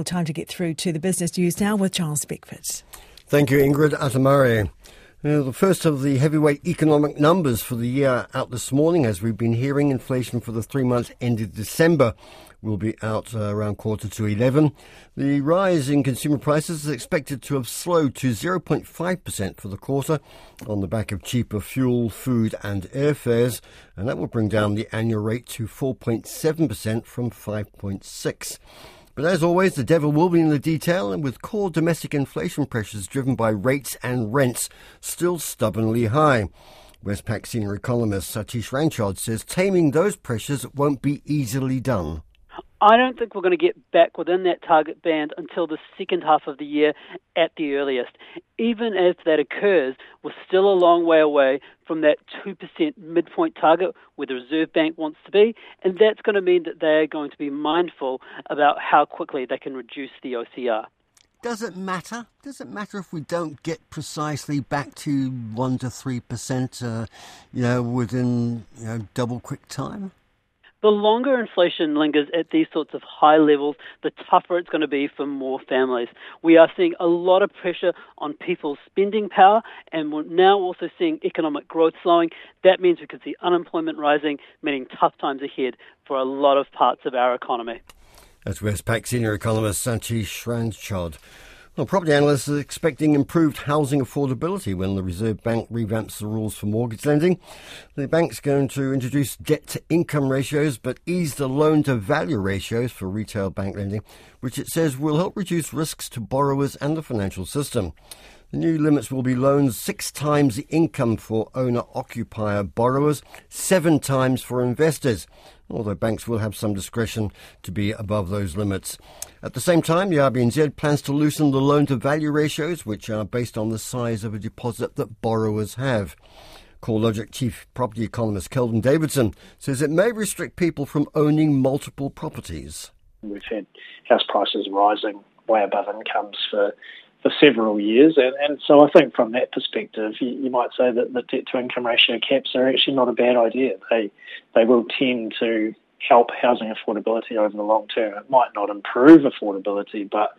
Well, time to get through to the business news now with Charles Beckford. Thank you, Ingrid Atamari. The first of the heavyweight economic numbers for the year out this morning. As we've been hearing, inflation for the 3 months ended December will be out around quarter to 11. The rise in consumer prices is expected to have slowed to 0.5% for the quarter on the back of cheaper fuel, food and airfares, and that will bring down the annual rate to 4.7% from 5.6%. But as always, the devil will be in the detail, and with core domestic inflation pressures driven by rates and rents still stubbornly high. Westpac senior economist Satish Ranchod says taming those pressures won't be easily done. I don't think we're going to get back within that target band until the second half of the year at the earliest. Even if that occurs, we're still a long way away from that 2% midpoint target where the Reserve Bank wants to be, and that's going to mean that they're going to be mindful about how quickly they can reduce the OCR. Does it matter? Does it matter if we don't get precisely back to 1% to 3% within double quick time? The longer inflation lingers at these sorts of high levels, the tougher it's going to be for more families. We are seeing a lot of pressure on people's spending power, and we're now also seeing economic growth slowing. That means we could see unemployment rising, meaning tough times ahead for a lot of parts of our economy. That's Westpac senior economist Satish Ranchod. Well, property analysts are expecting improved housing affordability when the Reserve Bank revamps the rules for mortgage lending. The bank's going to introduce debt-to-income ratios but ease the loan-to-value ratios for retail bank lending, which it says will help reduce risks to borrowers and the financial system. The new limits will be loans 6 times the income for owner-occupier borrowers, 7 times for investors, although banks will have some discretion to be above those limits. At the same time, the RBNZ plans to loosen the loan-to-value ratios, which are based on the size of a deposit that borrowers have. CoreLogic chief property economist Kelvin Davidson says it may restrict people from owning multiple properties. We've had house prices rising way above incomes for several years, and so I think from that perspective you might say that the debt-to-income ratio caps are actually not a bad idea. They will tend to help housing affordability over the long term. It might not improve affordability, but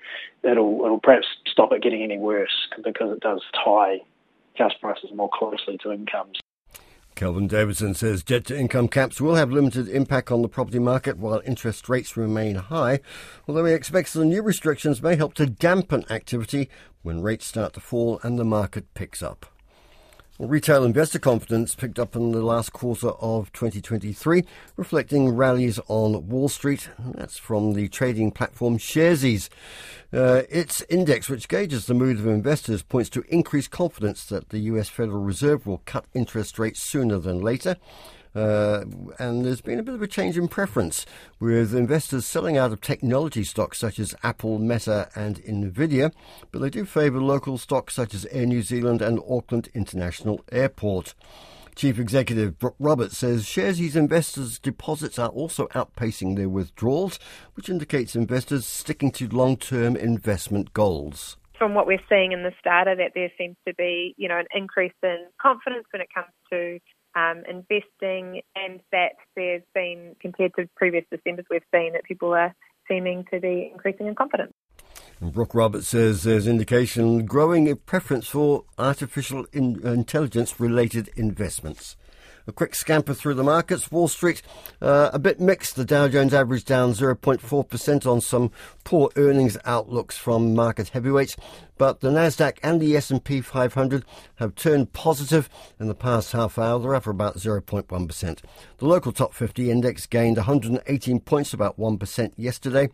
it'll perhaps stop it getting any worse because it does tie house prices more closely to incomes. Kelvin Davidson says debt-to-income caps will have limited impact on the property market while interest rates remain high, although he expects the new restrictions may help to dampen activity when rates start to fall and the market picks up. Well, retail investor confidence picked up in the last quarter of 2023, reflecting rallies on Wall Street. That's from the trading platform Sharesies. Its index, which gauges the mood of investors, points to increased confidence that the US Federal Reserve will cut interest rates sooner than later. And there's been a bit of a change in preference, with investors selling out of technology stocks such as Apple, Meta and Nvidia, but they do favour local stocks such as Air New Zealand and Auckland International Airport. Chief Executive Brooke Roberts says Sharesies investors' deposits are also outpacing their withdrawals, which indicates investors sticking to long-term investment goals. From what we're seeing in this data, that there seems to be, an increase in confidence when it comes to investing, and that there's been, compared to previous Decembers, we've seen that people are seeming to be increasing in confidence. And Brooke Roberts says there's indication growing in preference for artificial intelligence-related investments. A quick scamper through the markets. Wall Street a bit mixed. The Dow Jones average down 0.4% on some poor earnings outlooks from market heavyweights. But the Nasdaq and the S&P 500 have turned positive in the past half hour. They're up about 0.1%. The local top 50 index gained 118 points, about 1% yesterday.